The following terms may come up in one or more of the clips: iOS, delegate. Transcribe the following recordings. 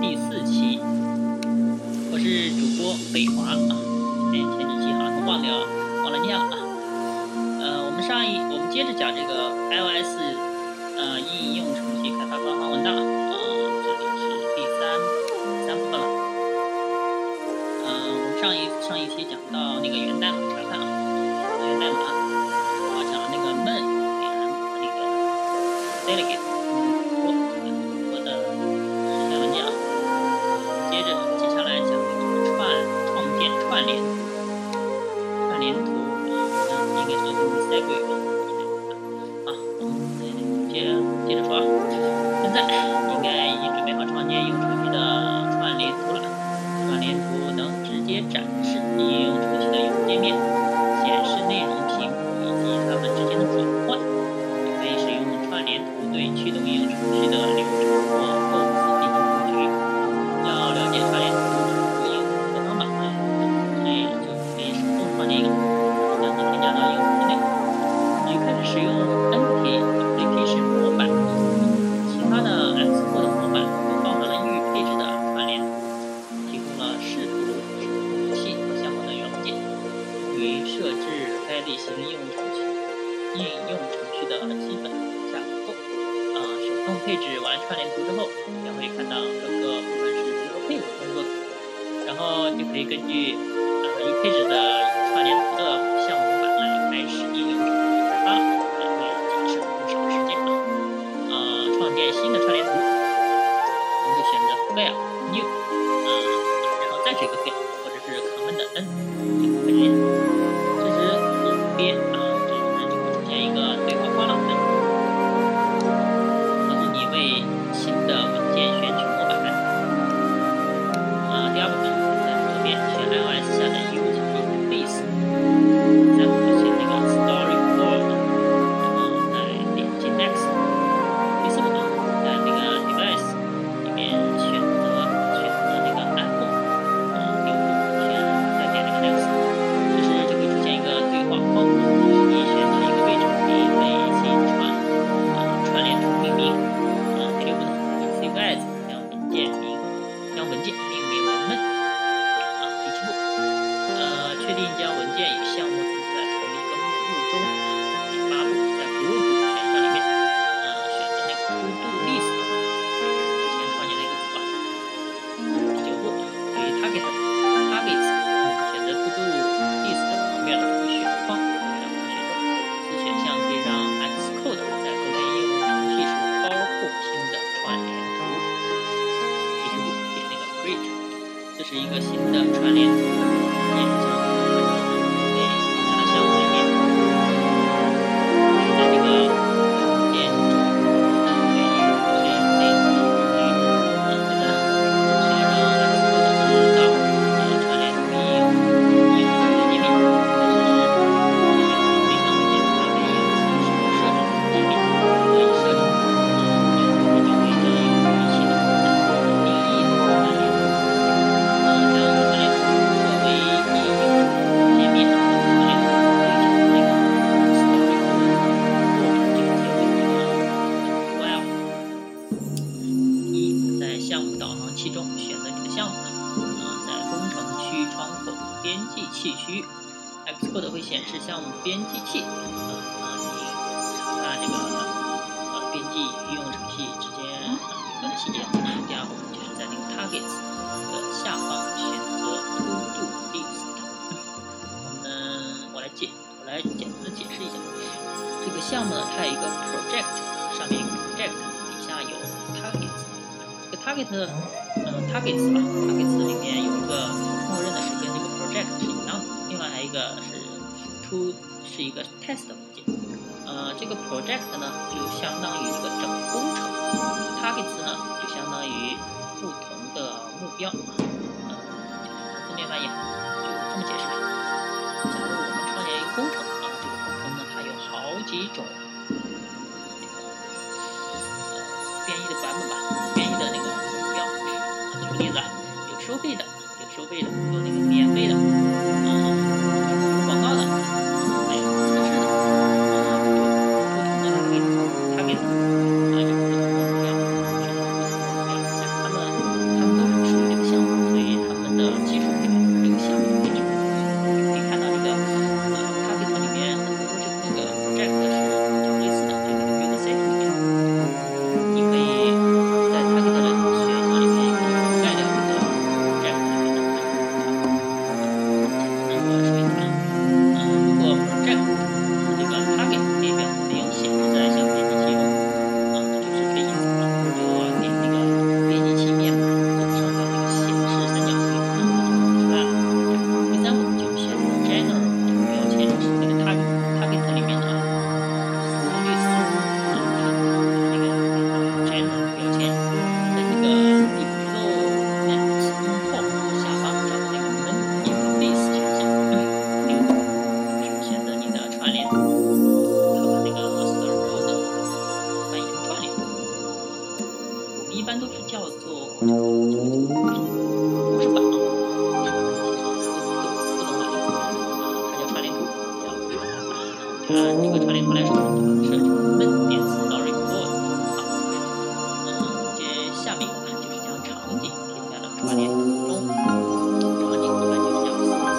第4期，我是主播北华啊。前几期好像忘了念了啊。我们接着讲这个 iOS 应用程序开发官方文档啊，这里是第三部分了。我们上一期讲到那个源代码查看啊，源代码，然后讲到那个那个 delegate。不是板凳，不能买，它叫串联柱，它这个串联柱来说是闷电磁导热有作用。好，接下面呢就是将场景添加到串联图中，场景一般就是叫4x4。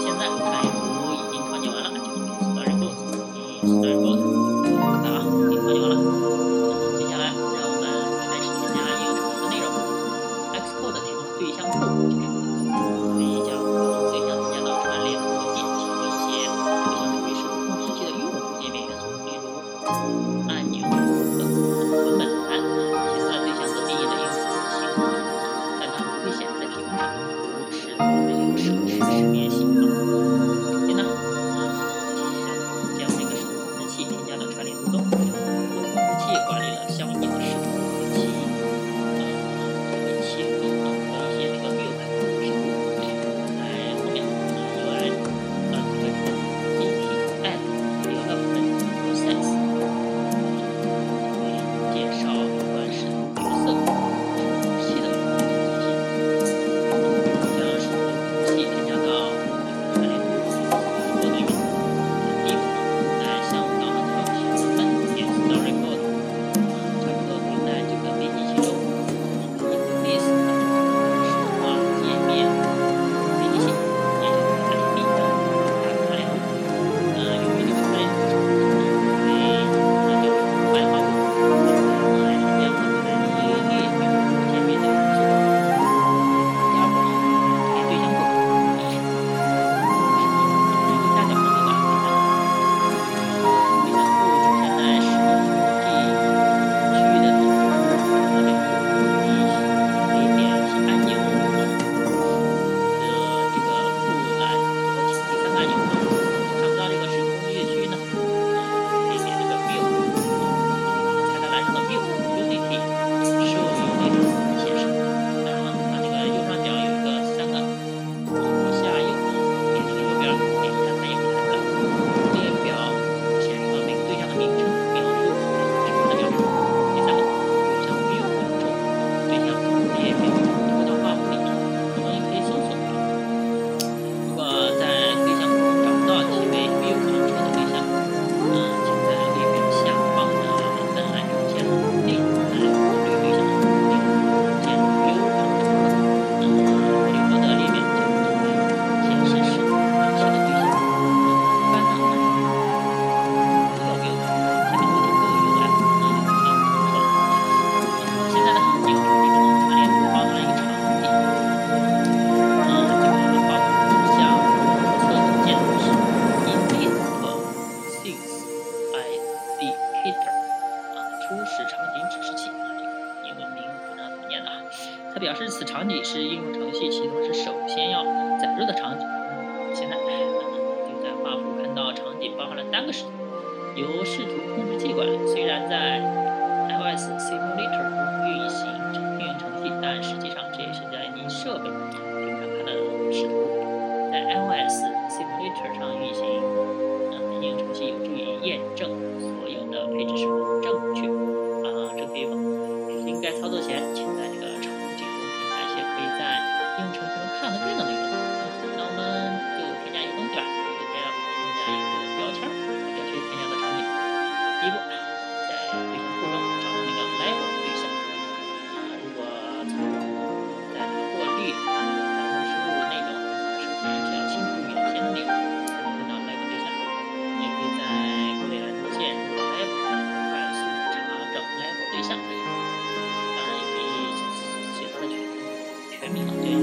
现在该图已经创建完了，就是电磁导热构图。当然也可以写它的全名了，对。